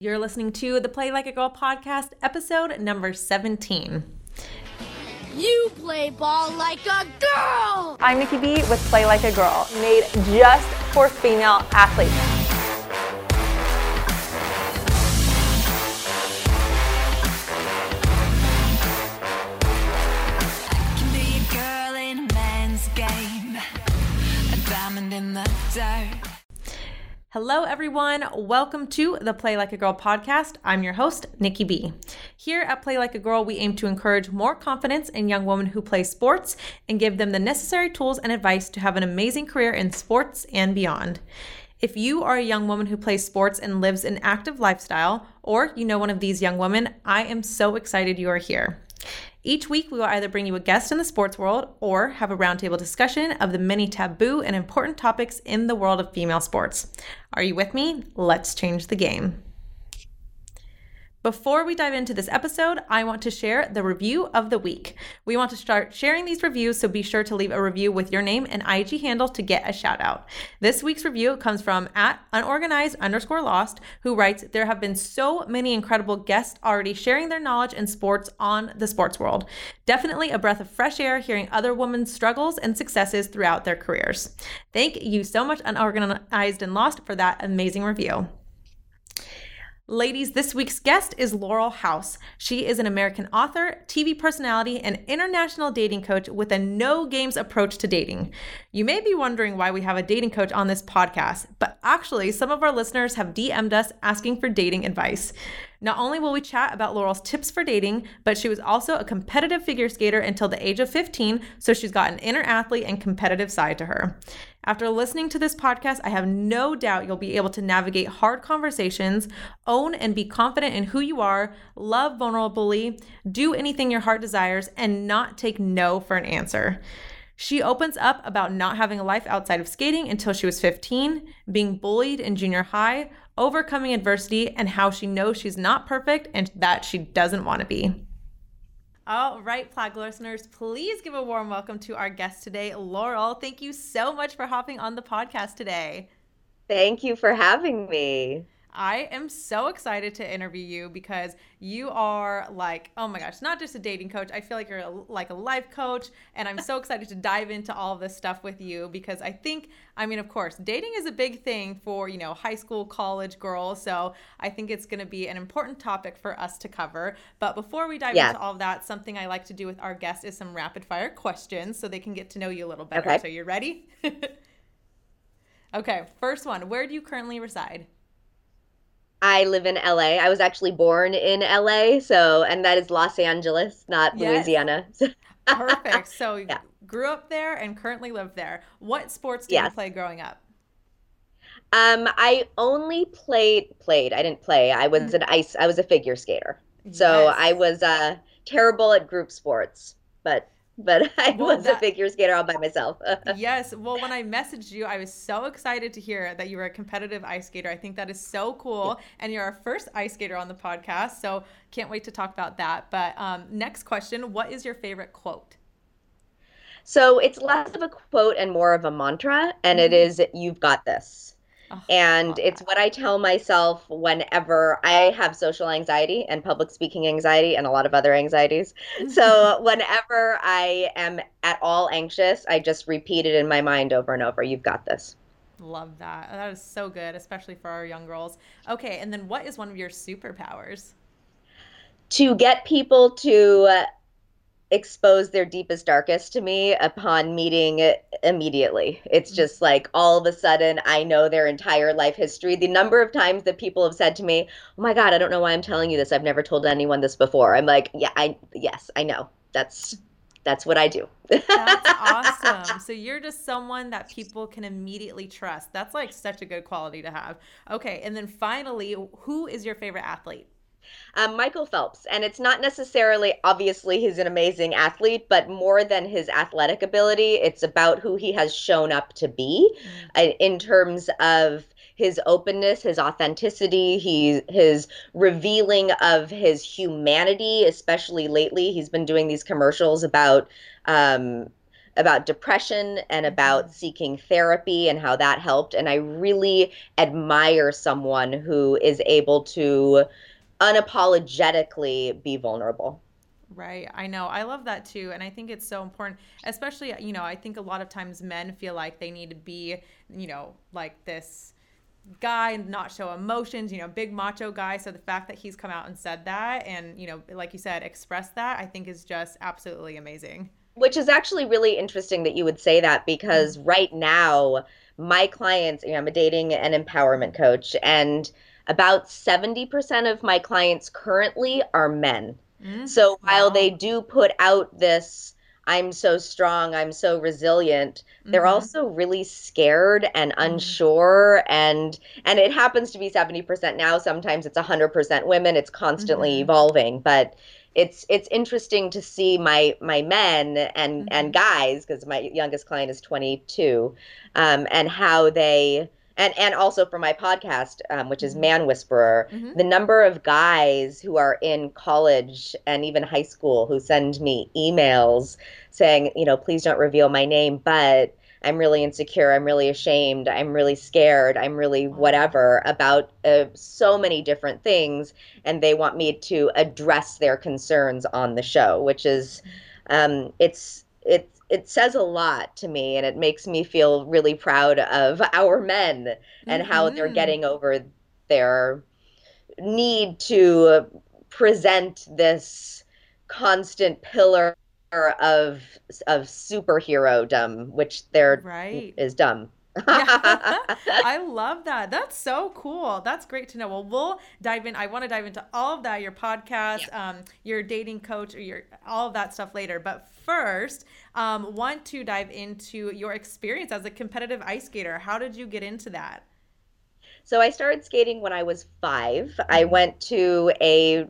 You're listening to the Play Like a Girl podcast, episode number 17. You play ball like a girl! I'm Nikki B with Play Like a Girl, made just for female athletes. I can be a girl in a man's game, a diamond in the dirt. Hello, everyone. Welcome to the Play Like a Girl podcast. I'm your host, Nikki B. Here at Play Like a Girl, we aim to encourage more confidence in young women who play sports and give them the necessary tools and advice to have an amazing career in sports and beyond. If you are a young woman who plays sports and lives an active lifestyle, or you know one of these young women, I am so excited you are here. Each week, we will either bring you a guest in the sports world or have a roundtable discussion of the many taboo and important topics in the world of female sports. Are you with me? Let's change the game. Before we dive into this episode, I want to share the review of the week. We want to start sharing these reviews, so be sure to leave a review with your name and IG handle to get a shout out. This week's review comes from @unorganized_lost, who writes, "There have been so many incredible guests already sharing their knowledge in sports on the sports world. Definitely a breath of fresh air hearing other women's struggles and successes throughout their careers." Thank you so much, Unorganized and Lost, for that amazing review. Ladies, this week's guest is Laurel House. She is an American author, TV personality, and international dating coach with a no-games approach to dating. You may be wondering why we have a dating coach on this podcast, but actually some of our listeners have DM'd us asking for dating advice. Not only will we chat about Laurel's tips for dating, but she was also a competitive figure skater until the age of 15, so she's got an inner athlete and competitive side to her. After listening to this podcast, I have no doubt you'll be able to navigate hard conversations, own and be confident in who you are, love vulnerably, do anything your heart desires, and not take no for an answer. She opens up about not having a life outside of skating until she was 15, being bullied in junior high, overcoming adversity, and how she knows she's not perfect and that she doesn't want to be. All right, Plug listeners, please give a warm welcome to our guest today, Laurel. Thank you so much for hopping on the podcast today. Thank you for having me. I am so excited to interview you because you are like, oh my gosh, not just a dating coach. I feel like you're like a life coach, and I'm so excited to dive into all of this stuff with you because I think, I mean, of course, dating is a big thing for, you know, high school, college girls. So I think it's going to be an important topic for us to cover. But before we dive into all of that, something I like to do with our guests is some rapid fire questions so they can get to know you a little better. Okay. So you're ready? Okay. First one, where do you currently reside? I live in LA. I was actually born in LA, so, and that is Los Angeles, not Louisiana. Perfect. So grew up there and currently live there. What sports did you play growing up? I only played. I didn't play. I was I was a figure skater. So I was terrible at group sports, but I was a figure skater all by myself. Yes. Well, when I messaged you, I was so excited to hear that you were a competitive ice skater. I think that is so cool. Yeah. And you're our first ice skater on the podcast, so can't wait to talk about that. But next question, what is your favorite quote? So it's less of a quote and more of a mantra, and it is, "You've got this." Oh, and it's what I tell myself whenever I have social anxiety and public speaking anxiety and a lot of other anxieties. So whenever I am at all anxious, I just repeat it in my mind over and over. You've got this. Love that. That is so good, especially for our young girls. Okay. And then what is one of your superpowers? To get people to expose their deepest, darkest to me upon meeting it immediately. It's just like all of a sudden I know their entire life history. The number of times that people have said to me, "Oh my God, I don't know why I'm telling you this. I've never told anyone this before." I'm like, yes, I know. That's what I do. That's awesome. So you're just someone that people can immediately trust. That's like such a good quality to have. Okay. And then finally, who is your favorite athlete? Michael Phelps. And it's not necessarily, obviously, he's an amazing athlete, but more than his athletic ability, it's about who he has shown up to be in terms of his openness, his authenticity, his revealing of his humanity, especially lately. He's been doing these commercials about about depression and about seeking therapy and how that helped. And I really admire someone who is able to unapologetically be vulnerable. Right. I know. I love that too. And I think it's so important, especially, you know, I think a lot of times men feel like they need to be, you know, like this guy, not show emotions, you know, big macho guy. So the fact that he's come out and said that and, you know, like you said, expressed that, I think is just absolutely amazing. Which is actually really interesting that you would say that, because right now my clients, you know, I'm a dating and empowerment coach, and about 70% of my clients currently are men. So while they do put out this, I'm so strong, I'm so resilient, they're also really scared and unsure. And it happens to be 70% now. Sometimes it's 100% women. It's constantly evolving. But it's interesting to see my men and guys, because my youngest client is 22, and how they... And also for my podcast, which is Man Whisperer, the number of guys who are in college and even high school who send me emails saying, you know, please don't reveal my name, but I'm really insecure, I'm really ashamed, I'm really scared, I'm really whatever about so many different things. And they want me to address their concerns on the show, which is, it says a lot to me, and it makes me feel really proud of our men and how they're getting over their need to present this constant pillar of superhero-dom, which they're right. is dumb. Yeah. I love that. That's so cool. That's great to know. Well, we'll dive in. I want to dive into all of that, your podcast, your dating coach, or your all of that stuff later. But first, want to dive into your experience as a competitive ice skater. How did you get into that? So I started skating when I was 5. I went to a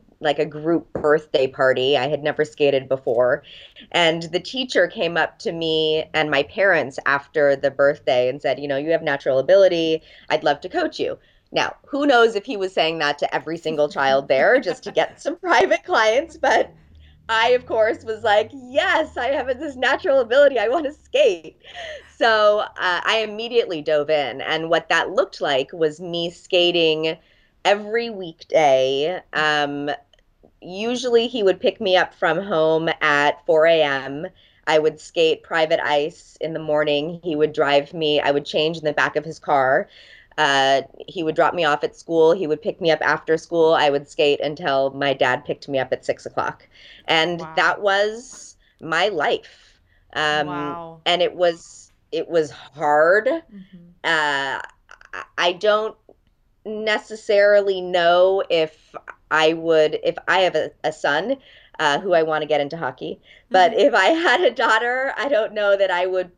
group birthday party. I had never skated before. And the teacher came up to me and my parents after the birthday and said, you know, you have natural ability. I'd love to coach you. Now, who knows if he was saying that to every single child there just to get some private clients. But I, of course, was like, yes, I have this natural ability. I want to skate. So I immediately dove in. And what that looked like was me skating every weekday. Usually he would pick me up from home at 4 a.m. I would skate private ice in the morning. He would drive me. I would change in the back of his car. He would drop me off at school. He would pick me up after school. I would skate until my dad picked me up at 6 o'clock. And that was my life. And it was hard. I don't necessarily know if I have a son who I want to get into hockey, but if I had a daughter, I don't know that I would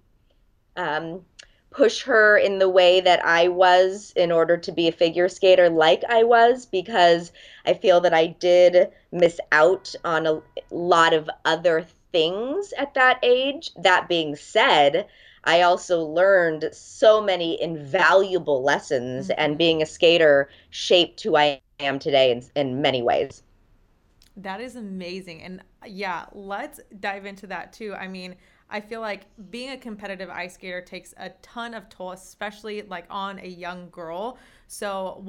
push her in the way that I was in order to be a figure skater like I was, because I feel that I did miss out on a lot of other things at that age. That being said, I also learned so many invaluable lessons, and being a skater shaped who I am today in many ways. That is amazing. And yeah, let's dive into that too. I mean, I feel like being a competitive ice skater takes a ton of toll, especially like on a young girl. So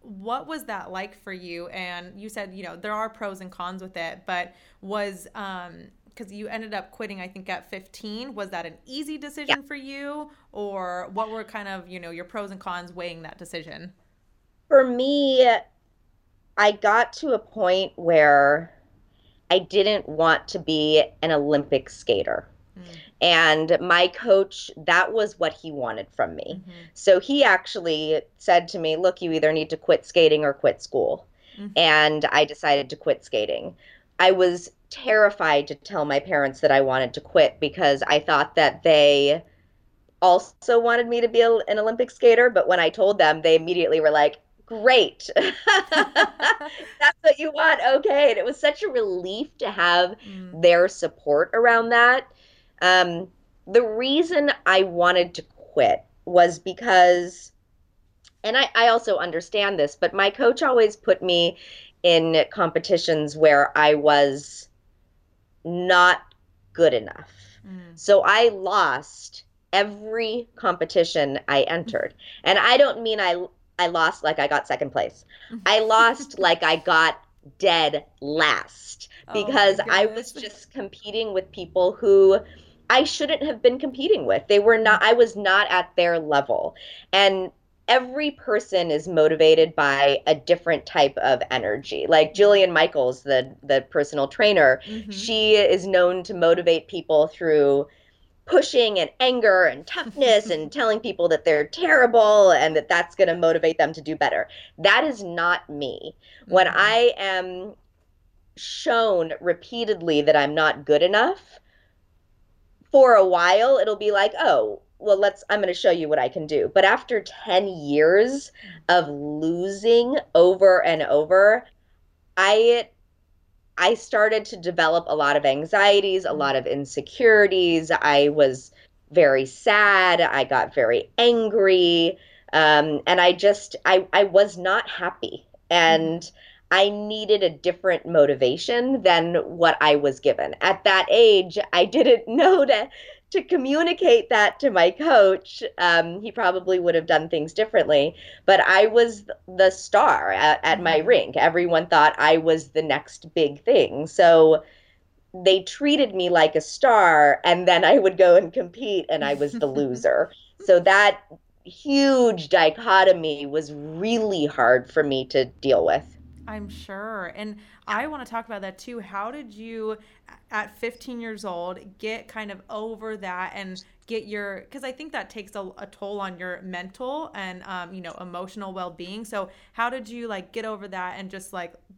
what was that like for you? And you said, you know, there are pros and cons with it, but was, cause you ended up quitting, I think at 15, was that an easy decision for you, or what were kind of, you know, your pros and cons weighing that decision? For me, I got to a point where I didn't want to be an Olympic skater. And my coach, that was what he wanted from me. So he actually said to me, look, you either need to quit skating or quit school. And I decided to quit skating. I was terrified to tell my parents that I wanted to quit, because I thought that they also wanted me to be an Olympic skater. But when I told them, they immediately were like, great. That's what you want. Okay. And it was such a relief to have their support around that. The reason I wanted to quit was because, and I also understand this, but my coach always put me in competitions where I was not good enough. So I lost every competition I entered. And I don't mean I lost like I got second place. I lost like I got dead last, because I was just competing with people who I shouldn't have been competing with. They were not, I was not at their level. And every person is motivated by a different type of energy. Like Jillian Michaels, the personal trainer, she is known to motivate people through pushing and anger and toughness and telling people that they're terrible and that that's going to motivate them to do better. That is not me. When I am shown repeatedly that I'm not good enough, for a while it'll be like, oh, well, I'm going to show you what I can do. But after 10 years of losing over and over, I started to develop a lot of anxieties, a lot of insecurities. I was very sad. I got very angry. And I just, I was not happy. And I needed a different motivation than what I was given. At that age, I didn't know to communicate that to my coach. He probably would have done things differently, but I was the star at my rink. Everyone thought I was the next big thing. So they treated me like a star, and then I would go and compete and I was the loser. So that huge dichotomy was really hard for me to deal with. I'm sure. And I want to talk about that too. How did you, at 15 years old, get kind of over that and get your, because I think that takes a toll on your mental and, emotional well-being. So how did you get over that and just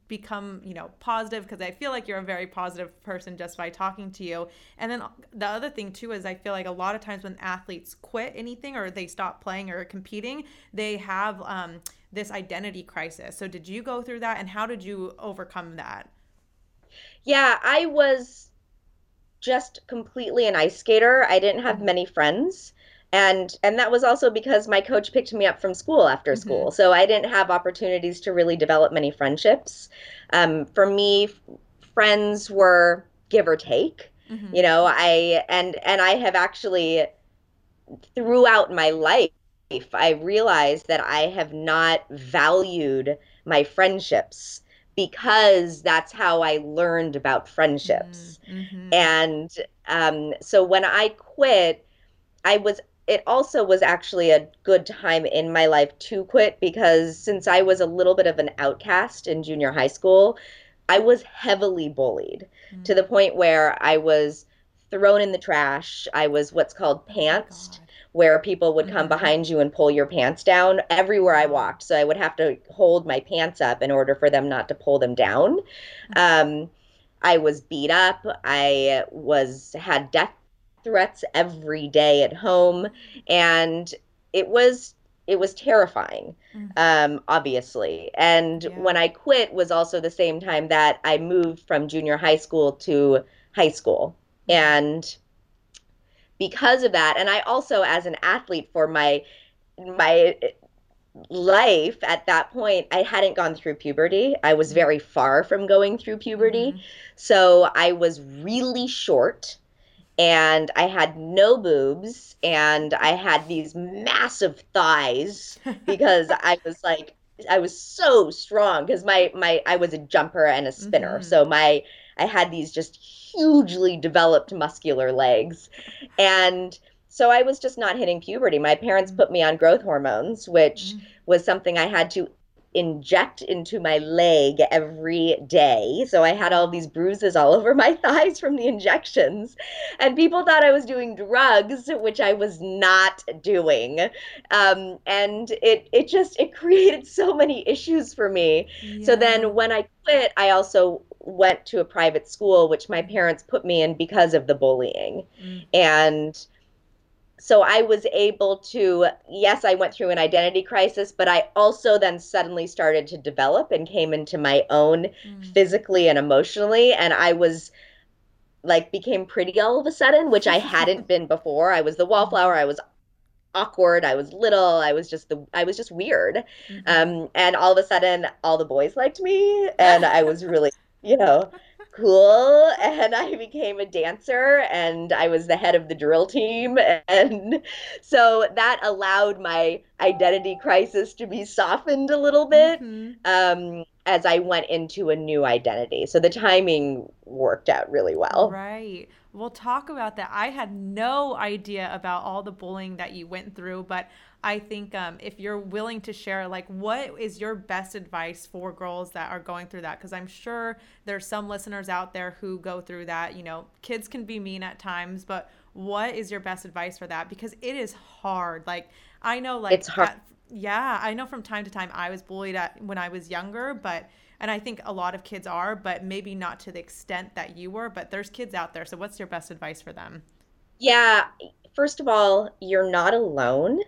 become, positive? Because I feel like you're a very positive person just by talking to you. And then the other thing too is I feel like a lot of times when athletes quit anything or they stop playing or competing, they have this identity crisis. So did you go through that, and how did you overcome that? Yeah, I was just completely an ice skater. I didn't have many friends. And that was also because my coach picked me up from school after school. So I didn't have opportunities to really develop many friendships. For me, friends were give or take. And I have actually, throughout my life, I realized that I have not valued my friendships, because that's how I learned about friendships. And so when I quit, it also was actually a good time in my life to quit, because since I was a little bit of an outcast in junior high school, I was heavily bullied to the point where I was thrown in the trash. I was what's called pantsed, where people would come behind you and pull your pants down everywhere I walked. So I would have to hold my pants up in order for them not to pull them down. I was beat up. I had death threats every day at home. And it was terrifying, obviously. And when I quit was also the same time that I moved from junior high school to high school. And because of that, and I also, as an athlete for my life at that point, I hadn't gone through puberty. I was very far from going through puberty. So I was really short, and I had no boobs, and I had these massive thighs because I was so strong, because I was a jumper and a spinner. So I had these just hugely developed muscular legs. And so I was just not hitting puberty. My parents put me on growth hormones, which was something I had to inject into my leg every day. So I had all these bruises all over my thighs from the injections. And people thought I was doing drugs, which I was not doing. And it created so many issues for me. Yeah. So then when I quit, I also went to a private school, which my parents put me in because of the bullying. And so I was able to, yes, I went through an identity crisis, but I also then suddenly started to develop and came into my own physically and emotionally. And I was became pretty all of a sudden, which I hadn't been before. I was the wallflower. I was awkward. I was little. I was just weird. And all of a sudden all the boys liked me, and I was really, cool, and I became a dancer, and I was the head of the drill team, and so that allowed my identity crisis to be softened a little bit as I went into a new identity. So the timing worked out really well. Right. We'll talk about that. I had no idea about all the bullying that you went through, but I think if you're willing to share, like, what is your best advice for girls that are going through that? Because I'm sure there's some listeners out there who go through that. You know, kids can be mean at times, but what is your best advice for that? Because it is hard. Like, I know, like, it's hard. I know from time to time I was bullied when I was younger, but. And I think a lot of kids are, but maybe not to the extent that you were, but there's kids out there. So what's your best advice for them? Yeah. First of all, you're not alone,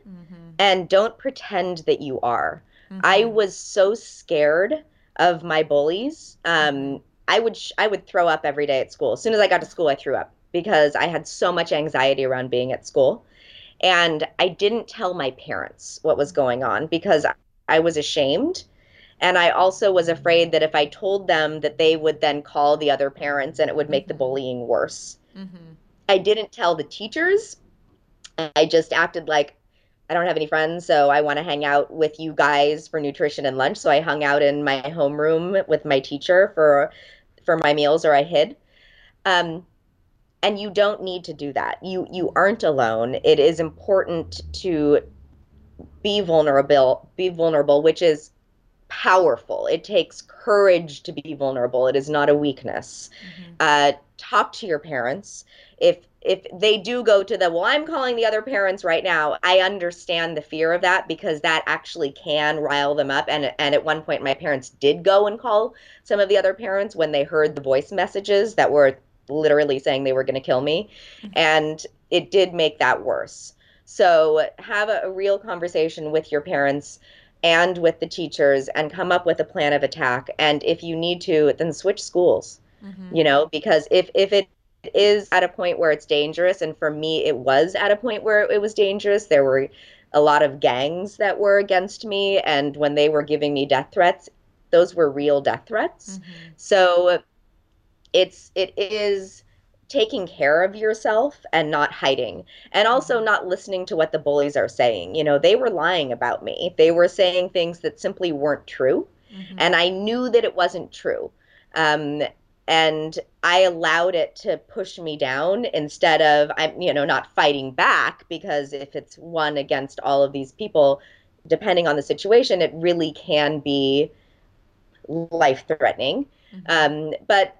and don't pretend that you are. I was so scared of my bullies. I would throw up every day at school. As soon as I got to school, I threw up because I had so much anxiety around being at school. And I didn't tell my parents what was going on because I was ashamed. And I also was afraid that if I told them that they would then call the other parents and it would make the bullying worse. I didn't tell the teachers. I just acted like I don't have any friends, so I want to hang out with you guys for nutrition and lunch. So I hung out in my homeroom with my teacher for my meals, or I hid. And you don't need to do that. You aren't alone. It is important to be vulnerable, which is powerful. It takes courage to be vulnerable. It is not a weakness. Talk to your parents. If they do go to the, well, I'm calling the other parents right now, I understand the fear of that because that actually can rile them up. And at one point, my parents did go and call some of the other parents when they heard the voice messages that were literally saying they were going to kill me. And it did make that worse. So have a real conversation with your parents and with the teachers and come up with a plan of attack. And if you need to, then switch schools, because if it is at a point where it's dangerous, and for me, it was at a point where it was dangerous. There were a lot of gangs that were against me. And when they were giving me death threats, those were real death threats. So it is taking care of yourself and not hiding, and also not listening to what the bullies are saying. You know, they were lying about me. They were saying things that simply weren't true. And I knew that it wasn't true. And I allowed it to push me down instead of, not fighting back, because if it's one against all of these people, depending on the situation, it really can be life threatening. But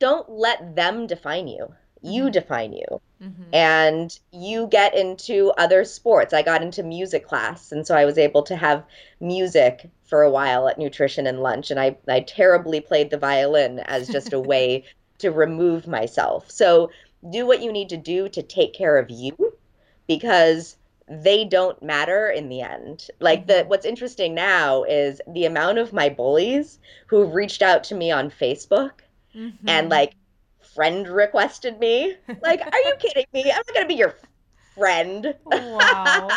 don't let them define you. You define you. And you get into other sports. I got into music class, and so I was able to have music for a while at nutrition and lunch, and I terribly played the violin as just a way to remove myself. So do what you need to do to take care of you, because they don't matter in the end. Like, what's interesting now is the amount of my bullies who've reached out to me on Facebook and like friend requested me. Like, are you kidding me? I'm not gonna be your friend. Wow.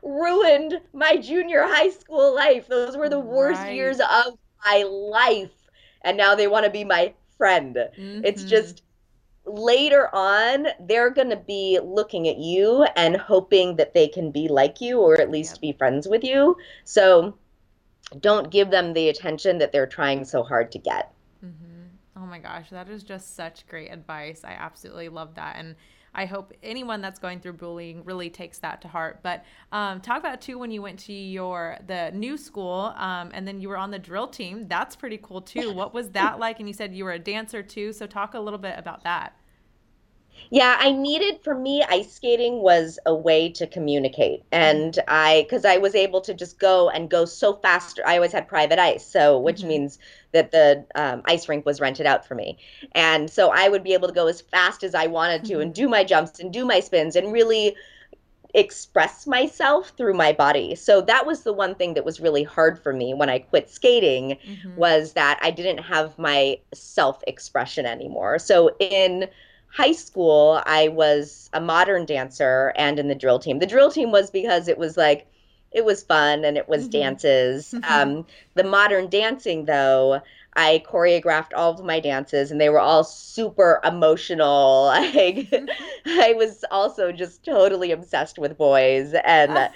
Ruined my junior high school life. Those were the worst years of my life, and now they want to be my friend. It's just, later on, they're gonna be looking at you and hoping that they can be like you, or at least be friends with you. So don't give them the attention that they're trying so hard to get. Oh my gosh, that is just such great advice. I absolutely love that. And I hope anyone that's going through bullying really takes that to heart. But talk about too, when you went to the new school, and then you were on the drill team. That's pretty cool too. What was that like? And you said you were a dancer too. So talk a little bit about that. Yeah, ice skating was a way to communicate. And because I was able to just go so fast. I always had private ice, so which means that the ice rink was rented out for me. And so I would be able to go as fast as I wanted to and do my jumps and do my spins and really express myself through my body. So that was the one thing that was really hard for me when I quit skating, was that I didn't have my self-expression anymore. So in high school, I was a modern dancer and in the drill team. The drill team was because it was like it was fun and it was dances. The modern dancing, though, I choreographed all of my dances and they were all super emotional. I was also just totally obsessed with boys, and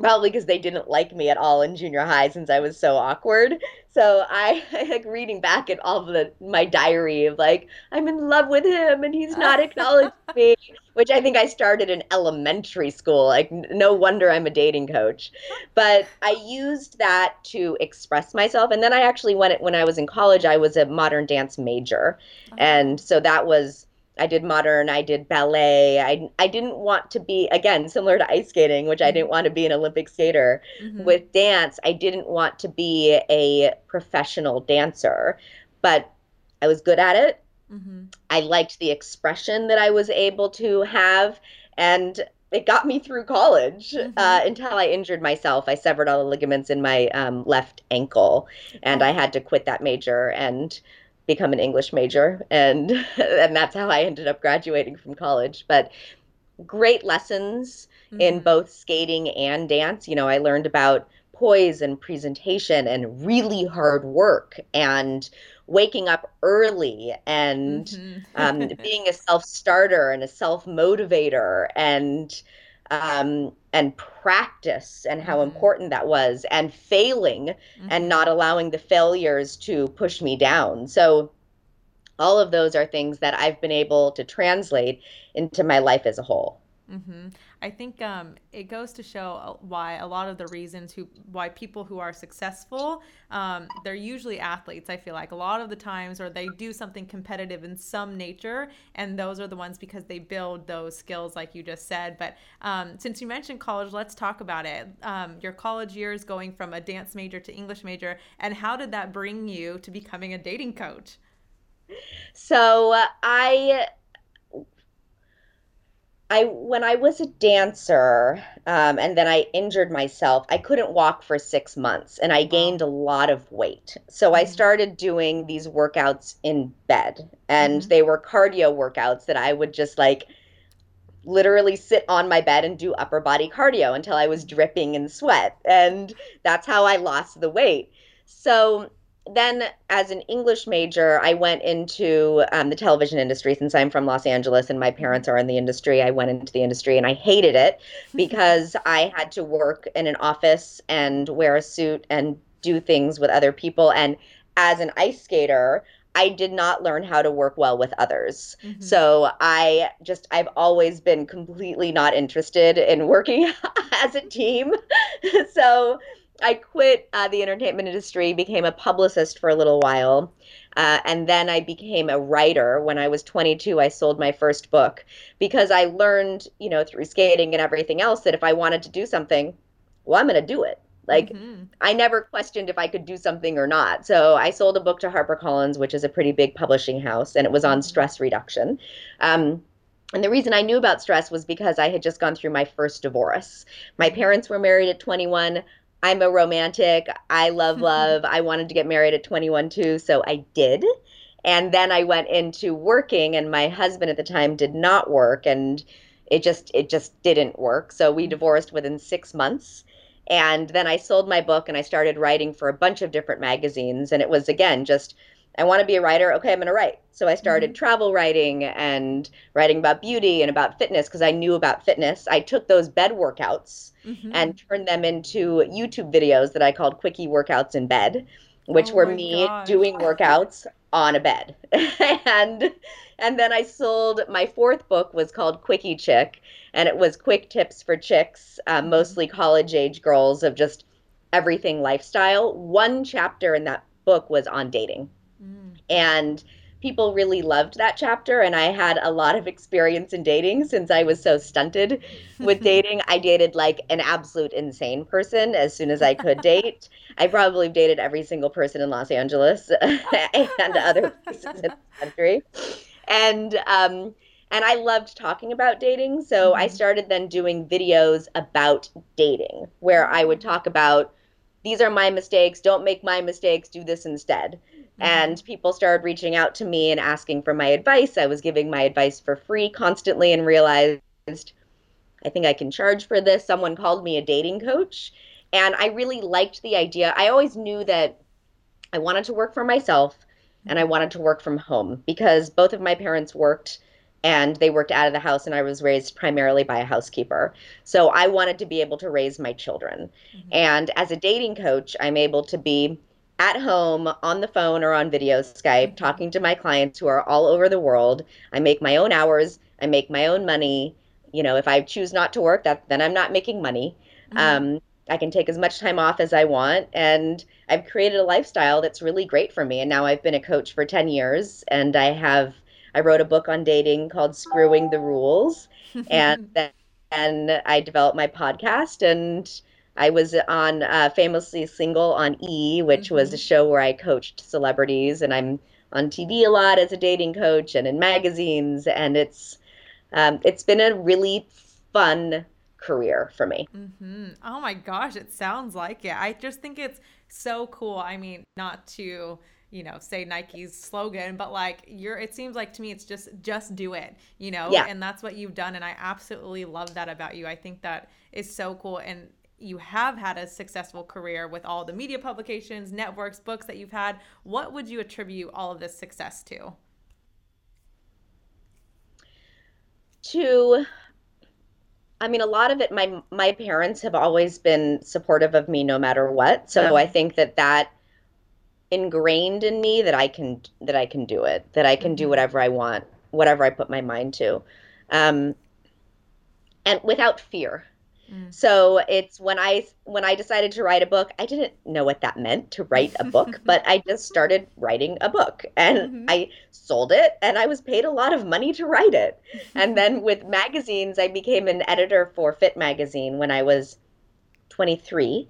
probably because they didn't like me at all in junior high since I was so awkward. So I like reading back at all of my diary of like, I'm in love with him and he's not acknowledging me, which I think I started in elementary school. Like, no wonder I'm a dating coach. But I used that to express myself. And then I actually went, when I was in college, I was a modern dance major. And so that was, I did modern, I did ballet. I didn't want to be, again, similar to ice skating, which I didn't want to be an Olympic skater. With dance, I didn't want to be a professional dancer, but I was good at it. I liked the expression that I was able to have, and it got me through college until I injured myself. I severed all the ligaments in my left ankle, and I had to quit that major and become an English major, and that's how I ended up graduating from college. But great lessons in both skating and dance. You know, I learned about poise and presentation and really hard work and waking up early and being a self-starter and a self-motivator and practice and how important that was, and failing and not allowing the failures to push me down. So all of those are things that I've been able to translate into my life as a whole. I think it goes to show why a lot of the reasons why people who are successful, they're usually athletes, I feel like, a lot of the times, or they do something competitive in some nature, and those are the ones because they build those skills like you just said. But since you mentioned college, let's talk about it. Your college years, going from a dance major to English major, and how did that bring you to becoming a dating coach? So when I was a dancer, and then I injured myself, I couldn't walk for 6 months and I gained a lot of weight. So I started doing these workouts in bed, and they were cardio workouts that I would just like literally sit on my bed and do upper body cardio until I was dripping in sweat. And that's how I lost the weight. So then as an English major, I went into the television industry. Since I'm from Los Angeles and my parents are in the industry, I went into the industry and I hated it because I had to work in an office and wear a suit and do things with other people. And as an ice skater, I did not learn how to work well with others. So I've always been completely not interested in working as a team. So I quit the entertainment industry, became a publicist for a little while, and then I became a writer. When I was 22, I sold my first book because I learned, you know, through skating and everything else, that if I wanted to do something, well, I'm going to do it. Like, I never questioned if I could do something or not. So I sold a book to HarperCollins, which is a pretty big publishing house, and it was on stress reduction. And the reason I knew about stress was because I had just gone through my first divorce. My parents were married at 21. I'm a romantic. I love love. I wanted to get married at 21 too, so I did. And then I went into working, and my husband at the time did not work, and it just didn't work. So we divorced within 6 months. And then I sold my book and I started writing for a bunch of different magazines, and it was, again, just, I want to be a writer. Okay, I'm going to write. So I started travel writing and writing about beauty and about fitness, because I knew about fitness. I took those bed workouts and turned them into YouTube videos that I called Quickie Workouts in Bed, which were me doing workouts on a bed. And then I sold, my fourth book was called Quickie Chick, and it was quick tips for chicks, mostly college-age girls, of just everything lifestyle. One chapter in that book was on dating. And people really loved that chapter, and I had a lot of experience in dating since I was so stunted with dating. I dated like an absolute insane person as soon as I could date. I probably dated every single person in Los Angeles and other places in the country. And I loved talking about dating, so I started then doing videos about dating where I would talk about, these are my mistakes, don't make my mistakes, do this instead. And people started reaching out to me and asking for my advice. I was giving my advice for free constantly and realized I think I can charge for this. Someone called me a dating coach, and I really liked the idea. I always knew that I wanted to work for myself and I wanted to work from home because both of my parents worked and they worked out of the house, and I was raised primarily by a housekeeper. So I wanted to be able to raise my children. Mm-hmm. And as a dating coach, I'm able to be at home on the phone or on video Skype talking to my clients who are all over the world. I make my own hours. I make my own money. You know, if I choose not to work, then I'm not making money. Mm-hmm. I can take as much time off as I want. And I've created a lifestyle that's really great for me. And now I've been a coach for 10 years, and I wrote a book on dating called Screwing the Rules, and I developed my podcast, and I was on Famously Single on E, which was a show where I coached celebrities, and I'm on TV a lot as a dating coach and in magazines, and it's been a really fun career for me. Mm-hmm. Oh my gosh, it sounds like it. I just think it's so cool. I mean, not to say Nike's slogan, but like it seems like to me, it's just do it, yeah. And that's what you've done. And I absolutely love that about you. I think that is so cool. And you have had a successful career with all the media publications, networks, books that you've had. What would you attribute all of this success to? A lot of it, my parents have always been supportive of me no matter what. So I think that ingrained in me that I can do it, that I can do whatever I want, whatever I put my mind to, and without fear. So it's when I decided to write a book, I didn't know what that meant to write a book, but I just started writing a book, and I sold it, and I was paid a lot of money to write it. And then with magazines, I became an editor for Fit Magazine when I was 23,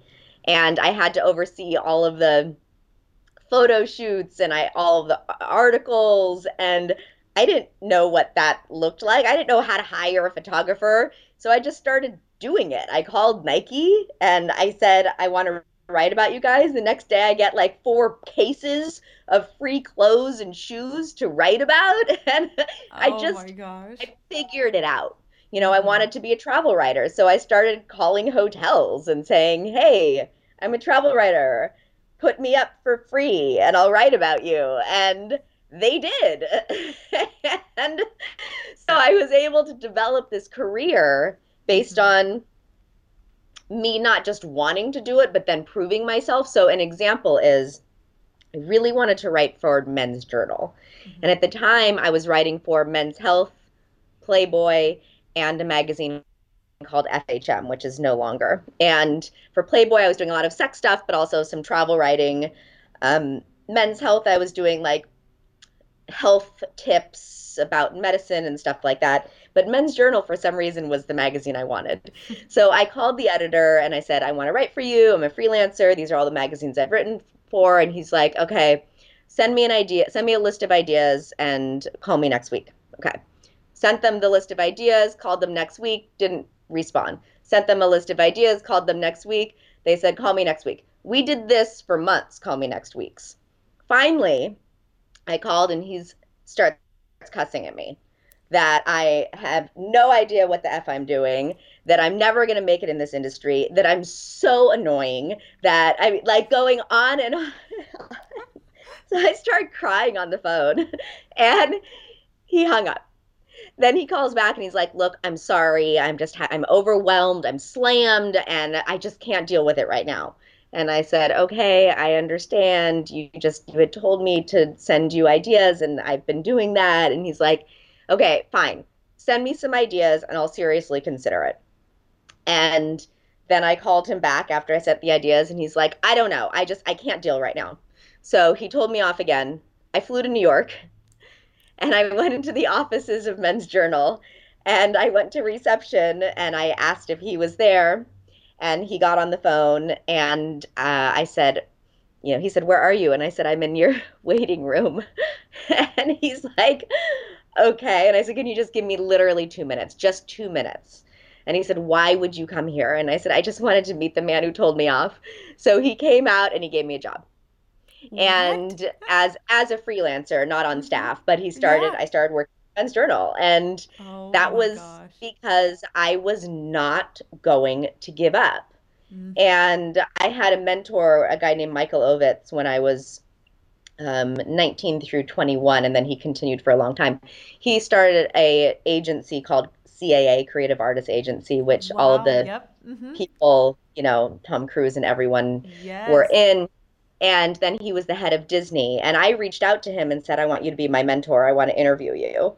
and I had to oversee all of the photo shoots and all the articles, and I didn't know what that looked like. I didn't know how to hire a photographer, so I just started doing it. I called Nike and I said, I want to write about you guys. The next day I get like 4 cases of free clothes and shoes to write about, and I figured it out. I wanted to be a travel writer, so I started calling hotels and saying, hey, I'm a travel writer, put me up for free and I'll write about you. And they did. And so I was able to develop this career based on me not just wanting to do it, but then proving myself. So an example is I really wanted to write for Men's Journal. And at the time I was writing for Men's Health, Playboy, and a magazine called FHM, which is no longer. And for Playboy, I was doing a lot of sex stuff, but also some travel writing. Men's Health, I was doing like health tips about medicine and stuff like that. But Men's Journal, for some reason, was the magazine I wanted. So I called the editor and I said, I want to write for you. I'm a freelancer. These are all the magazines I've written for. And he's like, okay, send me an idea. Send me a list of ideas and call me next week. Okay. Sent them the list of ideas, called them next week, didn't respond. Sent them a list of ideas, called them next week. They said, call me next week. We did this for months, call me next week's. Finally, I called and he starts cussing at me that I have no idea what the F I'm doing, that I'm never going to make it in this industry, that I'm so annoying, that I'm like going on and on. So I started crying on the phone and he hung up. Then he calls back and he's like, look, I'm sorry. I'm just, I'm overwhelmed. I'm slammed. And I just can't deal with it right now. And I said, okay, I understand. You had told me to send you ideas and I've been doing that. And he's like, okay, fine. Send me some ideas and I'll seriously consider it. And then I called him back after I sent the ideas and he's like, I don't know. I can't deal right now. So he told me off again. I flew to New York. And I went into the offices of Men's Journal, and I went to reception, and I asked if he was there, and he got on the phone, and I said, he said, where are you? And I said, I'm in your waiting room. And he's like, okay. And I said, can you just give me literally 2 minutes, just 2 minutes? And he said, why would you come here? And I said, I just wanted to meet the man who told me off. So he came out, and he gave me a job. What? And as a freelancer, not on staff, but I started working Men's Journal. And that was because I was not going to give up. Mm-hmm. And I had a mentor, a guy named Michael Ovitz, when I was 19 through 21, and then he continued for a long time. He started a agency called CAA, Creative Artist Agency, which all of the people, you know, Tom Cruise and everyone were in. And then he was the head of Disney. And I reached out to him and said, I want you to be my mentor. I want to interview you.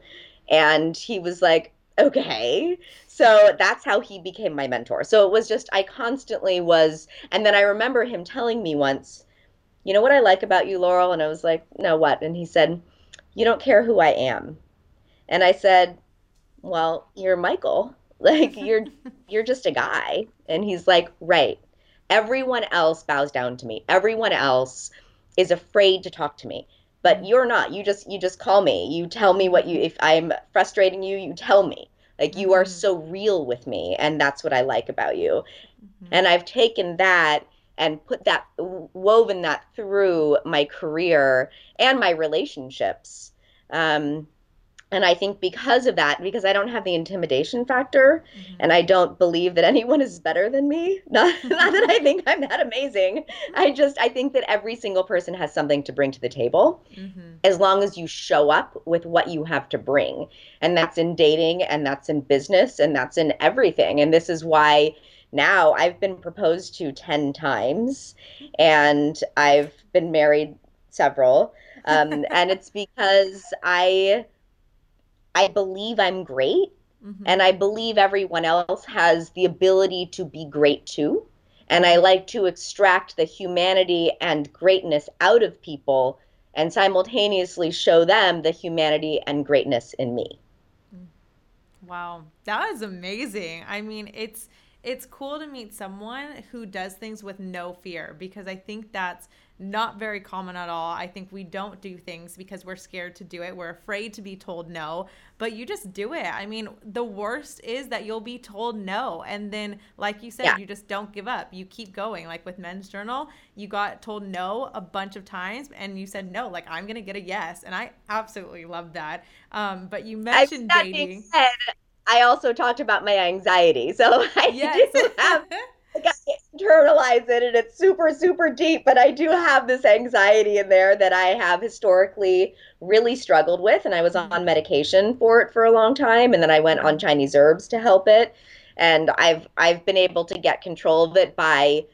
And he was like, okay. So that's how he became my mentor. So it was just, I constantly was. And then I remember him telling me once, you know what I like about you, Laurel? And I was like, no, what? And he said, you don't care who I am. And I said, well, you're Michael. Like, you're just a guy. And he's like, right. Everyone else bows down to me. Everyone else is afraid to talk to me. But you're not. You just call me. You tell me if I'm frustrating you, you tell me. Like, you are so real with me, and that's what I like about you. Mm-hmm. And I've taken that and woven that through my career and my relationships. And I think because of that, because I don't have the intimidation factor, and I don't believe that anyone is better than me. Not that I think I'm that amazing. I think that every single person has something to bring to the table, as long as you show up with what you have to bring. And that's in dating, and that's in business, and that's in everything. And this is why now I've been proposed to 10 times, and I've been married several. And it's because I believe I'm great, and I believe everyone else has the ability to be great too. And I like to extract the humanity and greatness out of people and simultaneously show them the humanity and greatness in me. Wow. That is amazing. I mean, it's cool to meet someone who does things with no fear, because I think that's not very common at all. I think we don't do things because we're scared to do it. We're afraid to be told no, but you just do it. I mean, the worst is that you'll be told no. And then, like you said, you just don't give up. You keep going. Like with Men's Journal, you got told no a bunch of times and you said no, like, I'm going to get a yes. And I absolutely love that. But you mentioned dating. I also talked about my anxiety. So I didn't have... I internalize it, and it's super, super deep, but I do have this anxiety in there that I have historically really struggled with, and I was on medication for it for a long time, and then I went on Chinese herbs to help it, and I've been able to get control of it by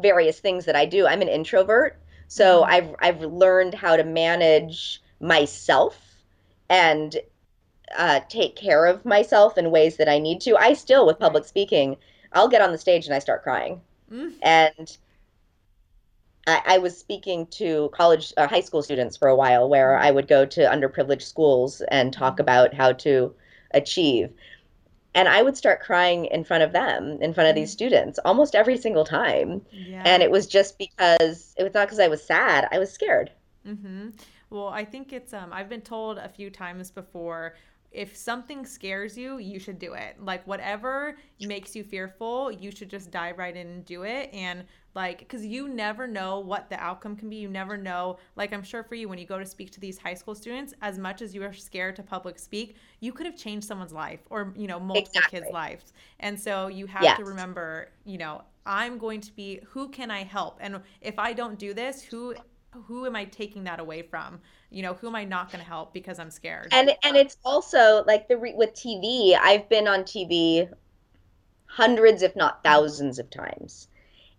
various things that I do. I'm an introvert, so I've learned how to manage myself and take care of myself in ways that I need to. I still, with public speaking, I'll get on the stage and I start crying. And I was speaking to high school students for a while, where I would go to underprivileged schools and talk about how to achieve. And I would start crying in front of them, in front of these students, almost every single time. Yeah. And it was just because, it was not because I was sad, I was scared. Mm-hmm. Well, I think it's, I've been told a few times before, if something scares you, you should do it. Like, whatever makes you fearful, you should just dive right in and do it. And like, because you never know what the outcome can be. You never know. Like, I'm sure for you, when you go to speak to these high school students, as much as you are scared to public speak, you could have changed someone's life, or, you know, multiple kids' lives. And so you have to remember, you know, I'm going to be, who can I help? And if I don't do this, who am I taking that away from? You know, who am I not going to help because I'm scared? And it's also like with TV, I've been on TV hundreds, if not thousands of times.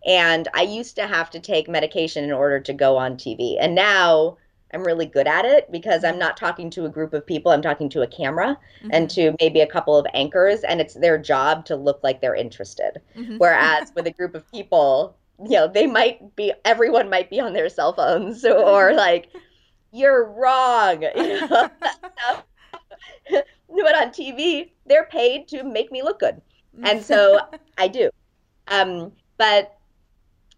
And I used to have to take medication in order to go on TV. And now I'm really good at it because I'm not talking to a group of people. I'm talking to a camera and to maybe a couple of anchors, and it's their job to look like they're interested. Whereas with a group of people, you know, they might be, everyone might be on their cell phones or like, you're wrong. You know? But on TV, they're paid to make me look good. And so I do. But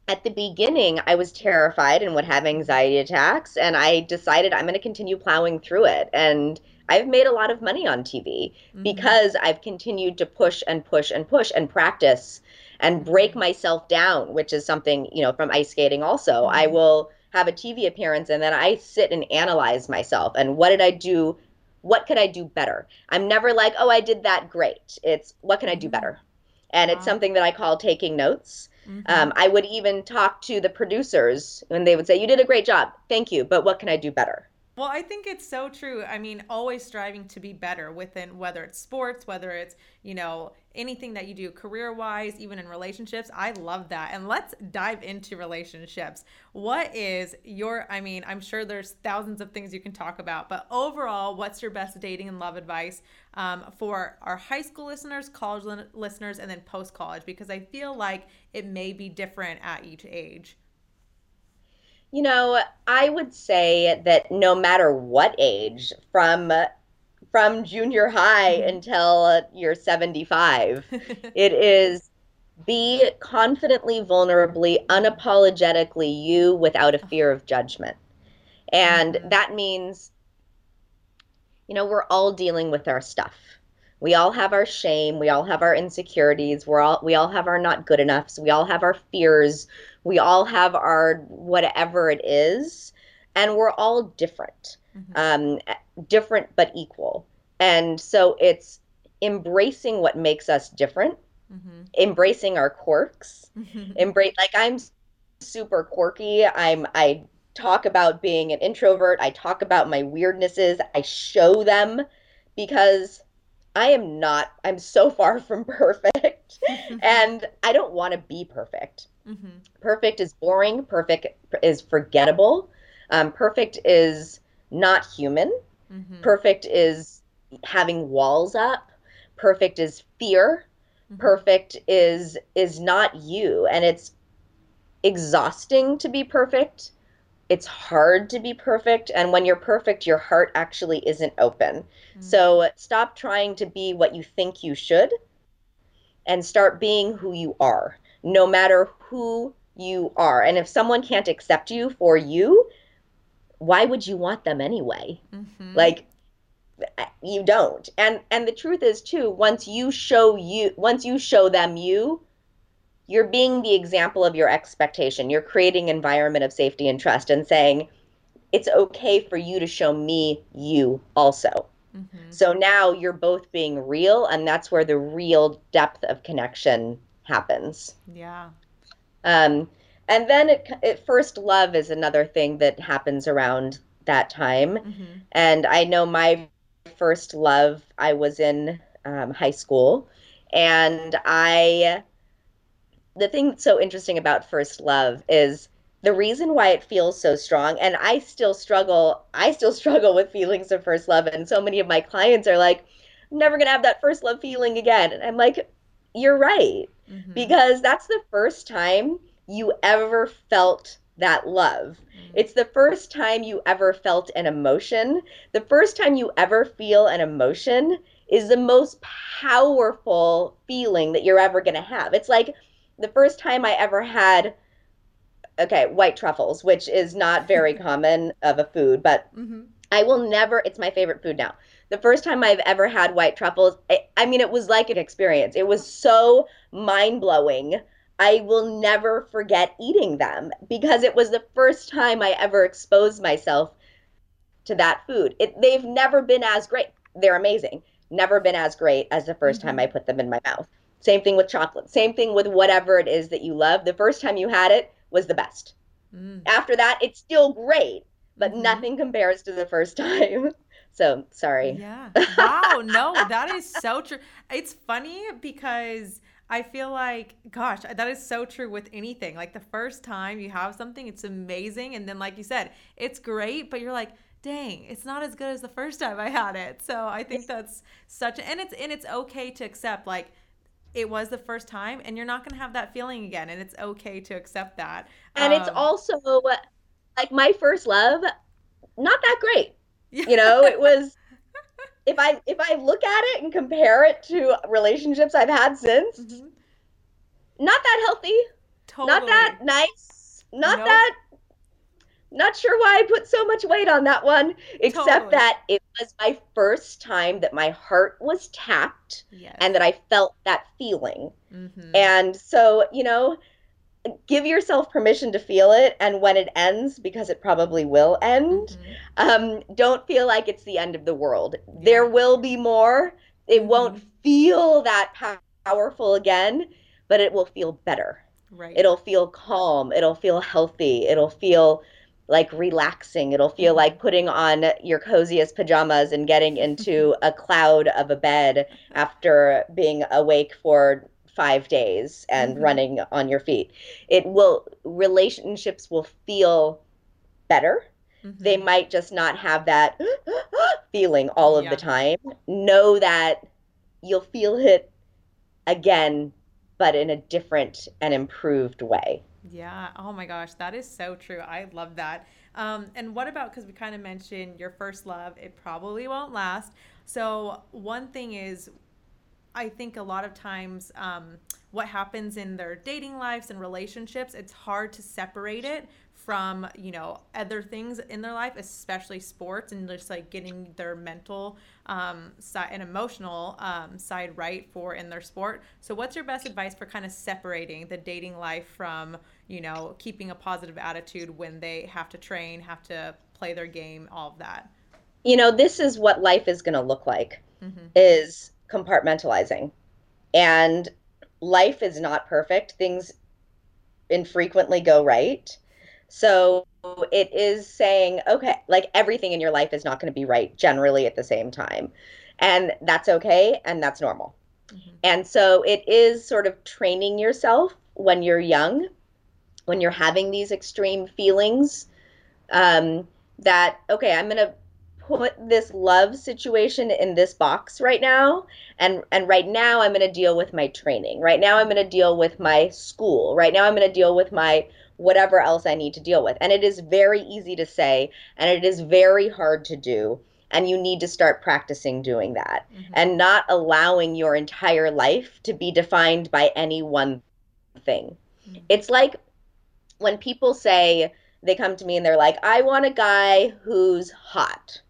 at the beginning, I was terrified and would have anxiety attacks. And I decided I'm going to continue plowing through it. And I've made a lot of money on TV because I've continued to push and push and push and practice and break myself down, which is something, you know, from ice skating also. I will have a TV appearance and then I sit and analyze myself and what did I do what could I do better? I'm never like, oh, I did that great. It's what can I do better? And it's something that I call taking notes. I would even talk to the producers and they would say, you did a great job. Thank you. But what can I do better? Well, I think it's so true. I mean, always striving to be better within, whether it's sports, whether it's, you know, anything that you do career-wise, even in relationships. I love that. And let's dive into relationships. What is your, I mean, I'm sure there's thousands of things you can talk about, but overall, what's your best dating and love advice for our high school listeners, college listeners, and then post-college? Because I feel like it may be different at each age. You know, I would say that no matter what age, from junior high until you're 75, it is be confidently, vulnerably, unapologetically you without a fear of judgment. And that means, you know, we're all dealing with our stuff. We all have our shame. We all have our insecurities. We all have our not good enoughs. We all have our fears. We all have our whatever it is. And we're all different, different but equal. And so it's embracing what makes us different, embracing our quirks, like I'm super quirky. I talk about being an introvert. I talk about my weirdnesses. I show them because I'm so far from perfect and I don't want to be perfect. Perfect is boring. Perfect is forgettable. Perfect is not human. Perfect is having walls up. Perfect is fear. Perfect is not you. And it's exhausting to be perfect. It's hard to be perfect. And when you're perfect, your heart actually isn't open. So stop trying to be what you think you should and start being who you are, no matter who you are. And if someone can't accept you for you, why would you want them anyway? Like, you don't. And the truth is too, once you show them you, you're being the example of your expectation. You're creating an environment of safety and trust and saying, it's okay for you to show me you also. So now you're both being real, and that's where the real depth of connection happens. Yeah. And then first love is another thing that happens around that time. And I know my first love, I was in high school, and the thing that's so interesting about first love is the reason why it feels so strong. And I still struggle with feelings of first love. And so many of my clients are like, I'm never going to have that first love feeling again. And I'm like, you're right. Because that's the first time you ever felt that love. It's the first time you ever felt an emotion. The first time you ever feel an emotion is the most powerful feeling that you're ever going to have. It's like, the first time I ever had, white truffles, which is not very common of a food, but it's my favorite food now. The first time I've ever had white truffles, it was like an experience. It was so mind-blowing. I will never forget eating them because it was the first time I ever exposed myself to that food. They've never been as great. They're amazing. Never been as great as the first time I put them in my mouth. Same thing with chocolate. Same thing with whatever it is that you love. The first time you had it was the best. After that, it's still great, but nothing compares to the first time. So, sorry. Yeah. Wow. No, that is so true. It's funny because I feel like, gosh, that is so true with anything. Like the first time you have something, it's amazing. And then like you said, it's great, but you're like, dang, it's not as good as the first time I had it. So I think that's and it's okay to accept, like, it was the first time and you're not going to have that feeling again. And it's okay to accept that. And it's also like my first love, not that great. Yeah. You know, it was, if I look at it and compare it to relationships I've had since, not that healthy, not that nice, not sure why I put so much weight on that one, except that it was my first time that my heart was tapped and that I felt that feeling. And so, you know, give yourself permission to feel it, and when it ends, because it probably will end, don't feel like it's the end of the world. Yeah. There will be more. It won't feel that powerful again, but it will feel better. Right. It'll feel calm. It'll feel healthy. It'll feel like relaxing. It'll feel like putting on your coziest pajamas and getting into a cloud of a bed after being awake for 5 days and running on your feet. It will, relationships will feel better. They might just not have that feeling all of the time. Know that you'll feel it again, but in a different and improved way. Yeah. Oh my gosh. That is so true. I love that. And what about, because we kind of mentioned your first love, it probably won't last. So one thing is, I think a lot of times what happens in their dating lives and relationships, it's hard to separate it from, you know, other things in their life, especially sports, and just like getting their mental side and emotional side right for in their sport. So what's your best advice for kind of separating the dating life from, you know, keeping a positive attitude when they have to train, have to play their game, all of that? You know, this is what life is going to look like, is compartmentalizing. And life is not perfect. Things infrequently go right. So it is saying, okay, like everything in your life is not going to be right generally at the same time. And that's okay. And that's normal. And so it is sort of training yourself when you're young, when you're having these extreme feelings, that, okay, I'm going to put this love situation in this box right now. And right now I'm going to deal with my training. Right now I'm going to deal with my school. Right now I'm going to deal with my whatever else I need to deal with. And it is very easy to say, and it is very hard to do. And you need to start practicing doing that and not allowing your entire life to be defined by any one thing. It's like when people say, they come to me and they're like, I want a guy who's hot.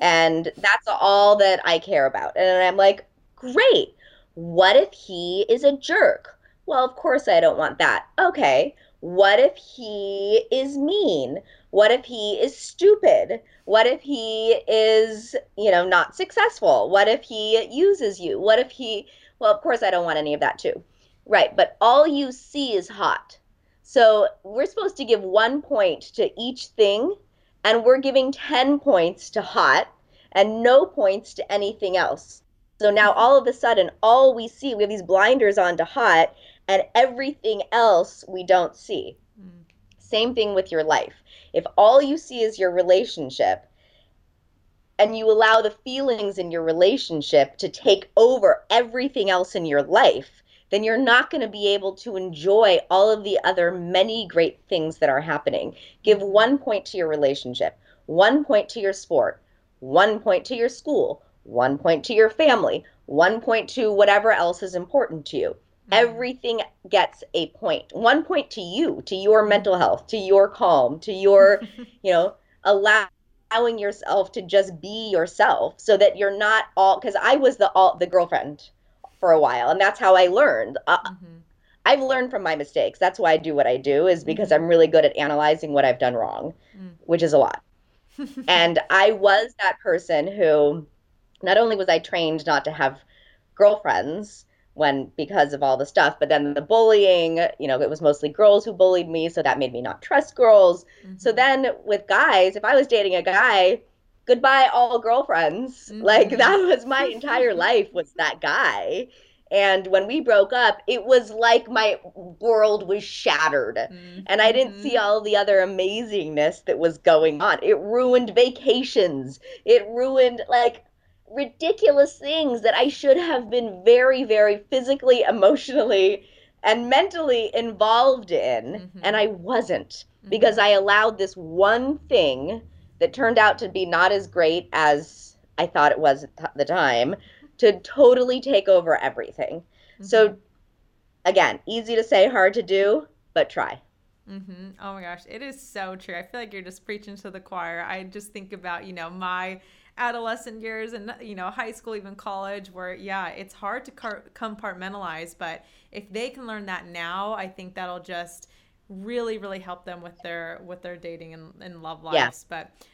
And that's all that I care about. And I'm like, great. What if he is a jerk? Well, of course I don't want that. Okay. What if he is mean? What if he is stupid? What if he is, you know, not successful? What if he uses you? What if he, well, of course I don't want any of that too. Right. But all you see is hot. So we're supposed to give 1 point to each thing, and we're giving 10 points to hot and no points to anything else. So now all of a sudden, all we see, we have these blinders on to hot, and everything else we don't see. Same thing with your life. If all you see is your relationship, and you allow the feelings in your relationship to take over everything else in your life, then you're not going to be able to enjoy all of the other many great things that are happening. Give 1 point to your relationship, 1 point to your sport, 1 point to your school, 1 point to your family, 1 point to whatever else is important to you. Everything gets a point. 1 point to you, to your mental health, to your calm, to your, you know, allowing yourself to just be yourself, so that you're not all, because I was the girlfriend for a while, and that's how I learned. I've learned from my mistakes. That's why I do what I do, is because I'm really good at analyzing what I've done wrong, which is a lot. And I was that person who, not only was I trained not to have girlfriends, when, because of all the stuff, but then the bullying, you know, it was mostly girls who bullied me, so that made me not trust girls. So then with guys, if I was dating a guy, goodbye all girlfriends. Like, that was my entire life, was that guy. And when we broke up, it was like my world was shattered. And I didn't see all the other amazingness that was going on. It ruined vacations. It ruined, like, ridiculous things that I should have been very, very physically, emotionally, and mentally involved in. And I wasn't, because I allowed this one thing that turned out to be not as great as I thought it was at the time to totally take over everything. So again, easy to say, hard to do, but try. Mm-hmm. Oh my gosh, it is so true. I feel like you're just preaching to the choir. I just think about, my adolescent years and, high school, even college, where, it's hard to compartmentalize. But if they can learn that now, I think that'll just really, really help them with their dating and love lives. Yeah. But,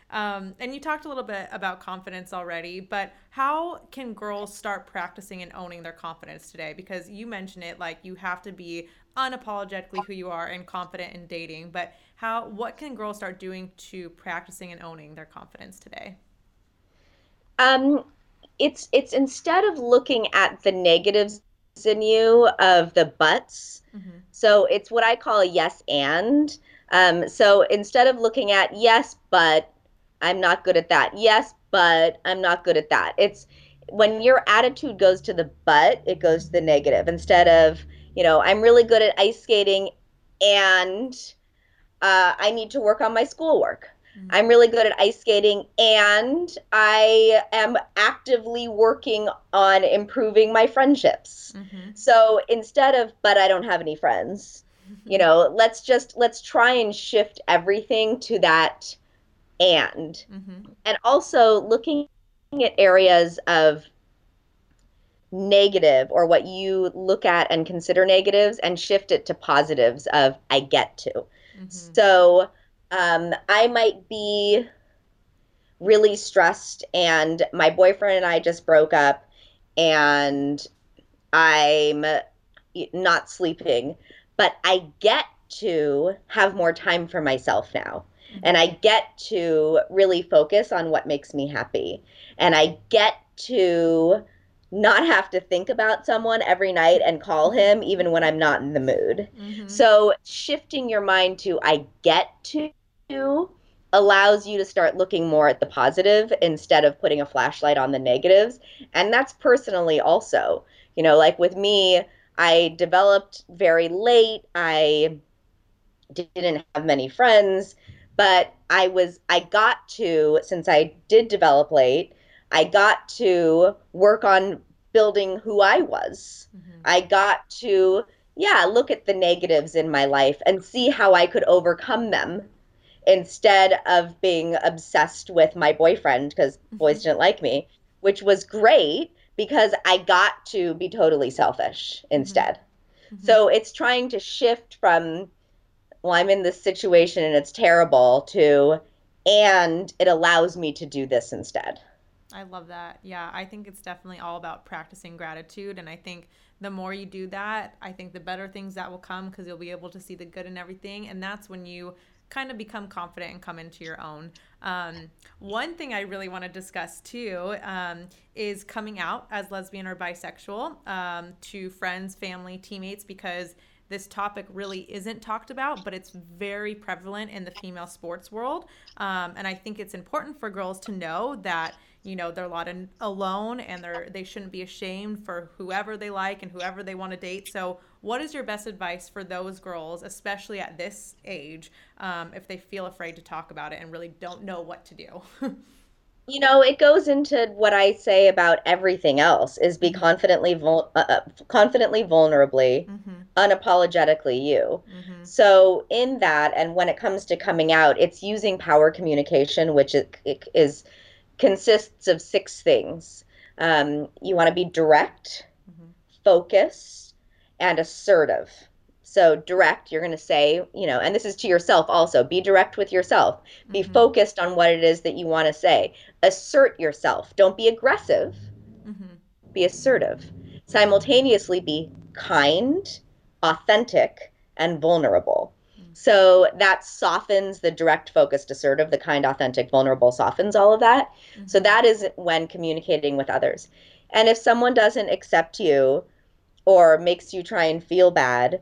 and you talked a little bit about confidence already, but how can girls start practicing and owning their confidence today? Because you mentioned it, like you have to be unapologetically who you are and confident in dating, but what can girls start doing to practicing and owning their confidence today? It's instead of looking at the negatives in you of the buts. Mm-hmm. So it's what I call a yes and. So instead of looking at yes, but I'm not good at that. Yes, but I'm not good at that. It's when your attitude goes to the but, it goes to the negative. Instead of, I'm really good at ice skating and I need to work on my schoolwork. Mm-hmm. I'm really good at ice skating and I am actively working on improving my friendships. Mm-hmm. So instead of, but I don't have any friends, mm-hmm. let's try and shift everything to that and. Mm-hmm. And also looking at areas of negative or what you look at and consider negatives and shift it to positives of I get to. Mm-hmm. So I might be really stressed and my boyfriend and I just broke up and I'm not sleeping, but I get to have more time for myself now. Mm-hmm. And I get to really focus on what makes me happy. And I get to not have to think about someone every night and call him even when I'm not in the mood. Mm-hmm. So shifting your mind to I get to allows you to start looking more at the positive instead of putting a flashlight on the negatives. And that's personally also, like with me, I developed very late. I didn't have many friends, but since I did develop late, I got to work on building who I was. Mm-hmm. I got to, look at the negatives in my life and see how I could overcome them instead of being obsessed with my boyfriend because mm-hmm. boys didn't like me, which was great because I got to be totally selfish instead. Mm-hmm. So it's trying to shift from, I'm in this situation and it's terrible to, and it allows me to do this instead. I love that. Yeah, I think it's definitely all about practicing gratitude. And I think the more you do that, I think the better things that will come because you'll be able to see the good in everything. And that's when you kind of become confident and come into your own. One thing I really want to discuss too is coming out as lesbian or bisexual to friends, family, teammates, because this topic really isn't talked about, but it's very prevalent in the female sports world. And I think it's important for girls to know that they're not alone and they shouldn't be ashamed for whoever they like and whoever they want to date. So what is your best advice for those girls, especially at this age, if they feel afraid to talk about it and really don't know what to do? It goes into what I say about everything else is be confidently, vulnerably, mm-hmm. unapologetically you. Mm-hmm. So in that, and when it comes to coming out, it's using power communication, which it consists of 6 things. You want to be direct, mm-hmm. focused, and assertive. So direct, you're going to say, and this is to yourself also, be direct with yourself. Be mm-hmm. focused on what it is that you want to say. Assert yourself. Don't be aggressive. Mm-hmm. Be assertive. Simultaneously be kind, authentic, and vulnerable. So that softens the direct, focused, assertive, the kind, authentic, vulnerable softens all of that. Mm-hmm. So that is when communicating with others. And if someone doesn't accept you or makes you try and feel bad,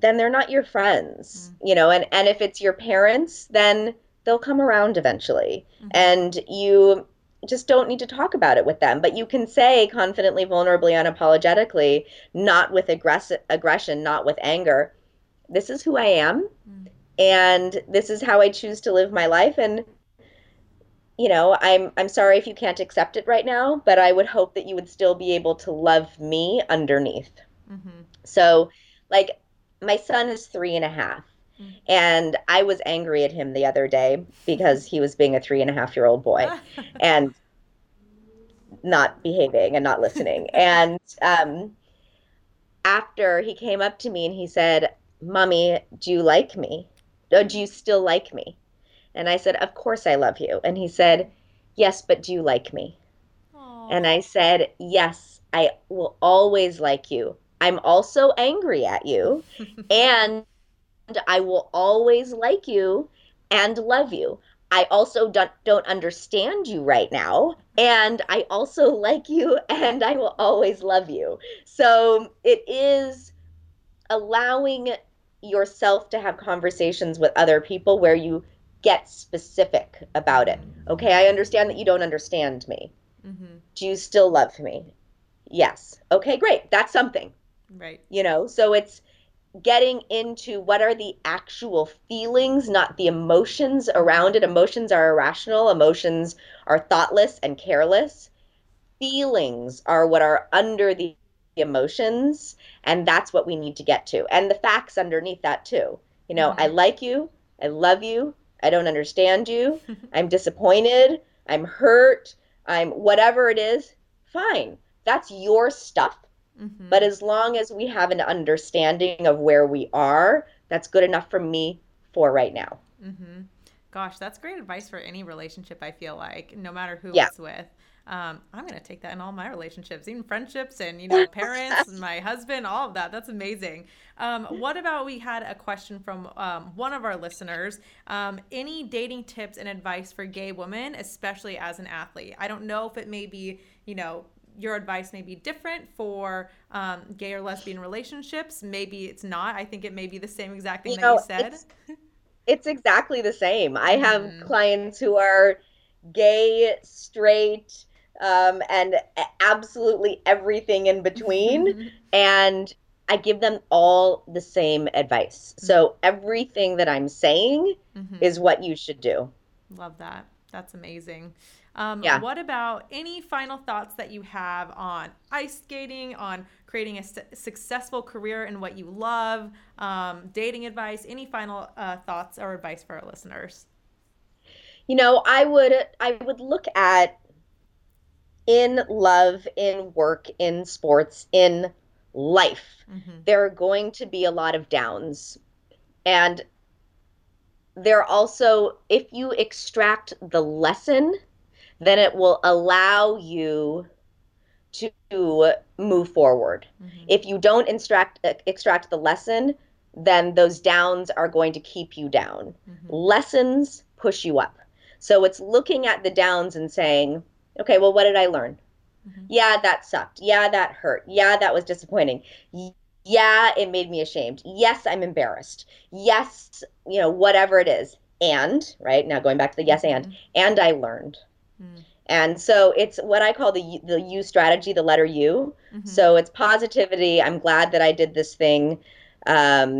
then they're not your friends, mm-hmm. And if it's your parents, then they'll come around eventually. Mm-hmm. And you just don't need to talk about it with them. But you can say confidently, vulnerably, unapologetically, not with aggression, not with anger, this is who I am, and this is how I choose to live my life. And, I'm sorry if you can't accept it right now, but I would hope that you would still be able to love me underneath. Mm-hmm. So, my son is 3.5, And I was angry at him the other day because he was being a 3.5-year-old boy and not behaving and not listening. And after he came up to me and he said, "Mommy, do you like me? Do you still like me?" And I said, "Of course I love you." And he said, "Yes, but do you like me?" Aww. And I said, "Yes, I will always like you. I'm also angry at you, and I will always like you and love you. I also don't understand you right now, and I also like you, and I will always love you." So it is allowing yourself to have conversations with other people where you get specific about it. Okay, I understand that you don't understand me. Mm-hmm. Do you still love me? Yes. Okay, great. That's something. Right. You know, so it's getting into what are the actual feelings, not the emotions around it. Emotions are irrational. Emotions are thoughtless and careless. Feelings are what are under the emotions, and that's what we need to get to. And the facts underneath that too. You know, mm-hmm. I like you. I love you. I don't understand you. I'm disappointed. I'm hurt. I'm whatever it is. Fine. That's your stuff. Mm-hmm. But as long as we have an understanding of where we are, that's good enough for me for right now. Mm-hmm. Gosh, that's great advice for any relationship, I feel like, no matter who it's with. I'm going to take that in all my relationships, even friendships and, you know, parents and my husband, all of that. That's amazing. What about, we had a question from one of our listeners, any dating tips and advice for gay women, especially as an athlete? I don't know if it may be, you know, your advice may be different for gay or lesbian relationships. Maybe it's not. I think it may be the same exact thing you said. It's exactly the same. I have clients who are gay, straight, and absolutely everything in between. Mm-hmm. And I give them all the same advice. Mm-hmm. So everything that I'm saying is what you should do. Love that. That's amazing. What about any final thoughts that you have on ice skating, on creating a successful career in what you love, dating advice, any final thoughts or advice for our listeners? You know, I would look at in love, in work, in sports, in life, there are going to be a lot of downs. And there also, if you extract the lesson, then it will allow you to move forward. Mm-hmm. If you don't extract the lesson, then those downs are going to keep you down. Mm-hmm. Lessons push you up. So it's looking at the downs and saying, okay, well, what did I learn? Mm-hmm. Yeah, that sucked. Yeah, that hurt. Yeah, that was disappointing. Yeah, it made me ashamed. Yes, I'm embarrassed. Yes, you know, whatever it is. And, right, now going back to the yes and I learned. And so it's what I call the U strategy, the letter U. Mm-hmm. So it's positivity. I'm glad that I did this thing. I'm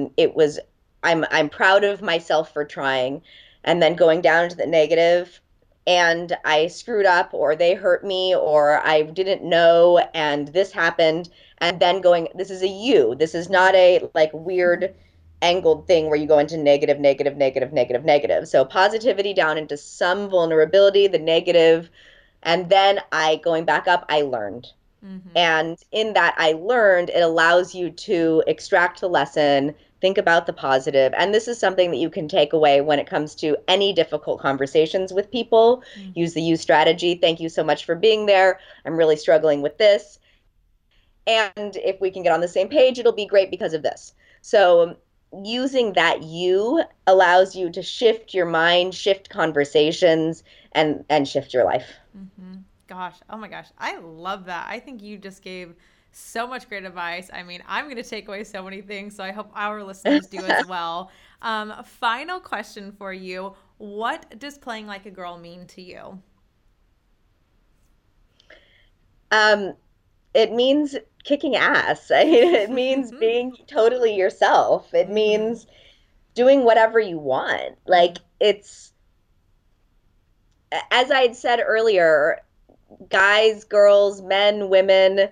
proud of myself for trying. And then going down to the negative, and I screwed up, or they hurt me, or I didn't know, and this happened. And then going, this is a U. This is not a like weird angled thing where you go into negative. So positivity down into some vulnerability, the negative, and then going back up, I learned. Mm-hmm. And in that I learned, it allows you to extract the lesson, think about the positive. And this is something that you can take away when it comes to any difficult conversations with people. Mm-hmm. Use the U strategy. Thank you so much for being there. I'm really struggling with this. And if we can get on the same page, it'll be great because of this. So using that you allows you to shift your mind, shift conversations, and shift your life. Mm-hmm. Gosh, oh my gosh, I love that. I think you just gave so much great advice. I mean, I'm going to take away so many things, so I hope our listeners do as well. Final question for you. What does playing like a girl mean to you? It means kicking ass. I mean, it means being totally yourself. It means doing whatever you want. Like, it's, as I had said earlier, guys, girls, men, women,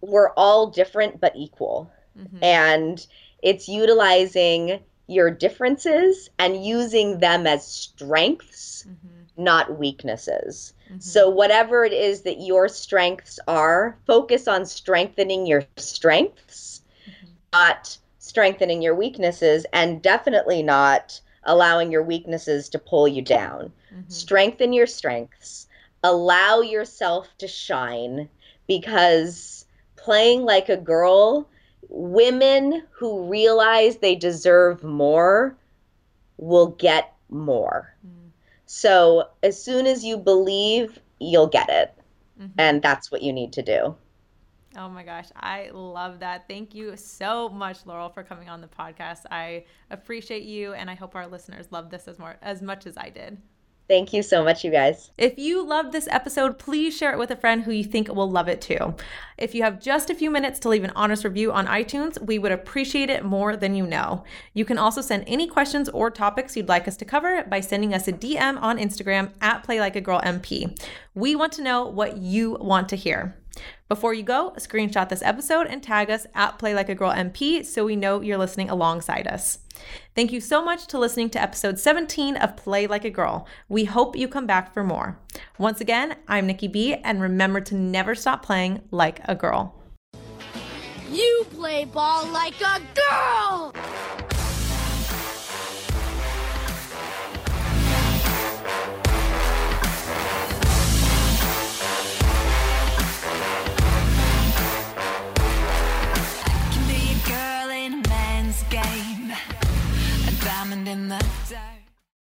we're all different but equal. Mm-hmm. And it's utilizing your differences and using them as strengths, mm-hmm. not weaknesses. Mm-hmm. So whatever it is that your strengths are, focus on strengthening your strengths, mm-hmm. not strengthening your weaknesses, and definitely not allowing your weaknesses to pull you down. Mm-hmm. Strengthen your strengths. Allow yourself to shine, because playing like a girl, women who realize they deserve more will get more. Mm-hmm. So as soon as you believe, you'll get it. Mm-hmm. And that's what you need to do. Oh my gosh, I love that. Thank you so much, Laurel, for coming on the podcast. I appreciate you, and I hope our listeners love this as much as I did. Thank you so much, you guys. If you loved this episode, please share it with a friend who you think will love it too. If you have just a few minutes to leave an honest review on iTunes, we would appreciate it more than you know. You can also send any questions or topics you'd like us to cover by sending us a DM on Instagram at PlayLikeAGirlMP. We want to know what you want to hear. Before you go, screenshot this episode and tag us at PlayLikeAGirlMP so we know you're listening alongside us. Thank you so much to listening to episode 17 of Play Like a Girl. We hope you come back for more. Once again, I'm Nikki B, and remember to never stop playing like a girl. You play ball like a girl!